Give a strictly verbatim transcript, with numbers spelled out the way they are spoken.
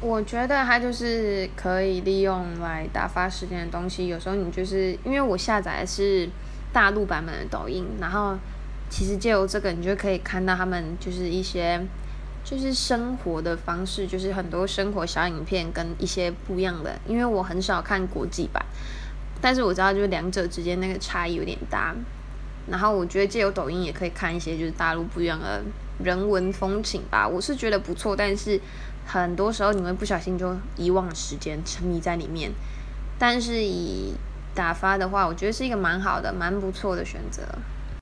我觉得它就是可以利用来打发时间的东西。有时候你就是因为我下载的是大陆版本的抖音，然后其实借由这个你就可以看到他们就是一些就是生活的方式，就是很多生活小影片跟一些不一样的。因为我很少看国际版，但是我知道就是两者之间那个差异有点大。然后我觉得借由抖音也可以看一些就是大陆不一样的人文风情吧，我是觉得不错。但是很多时候你会不小心就遗忘时间，沉迷在里面。但是以打发的话，我觉得是一个蛮好的蛮不错的选择。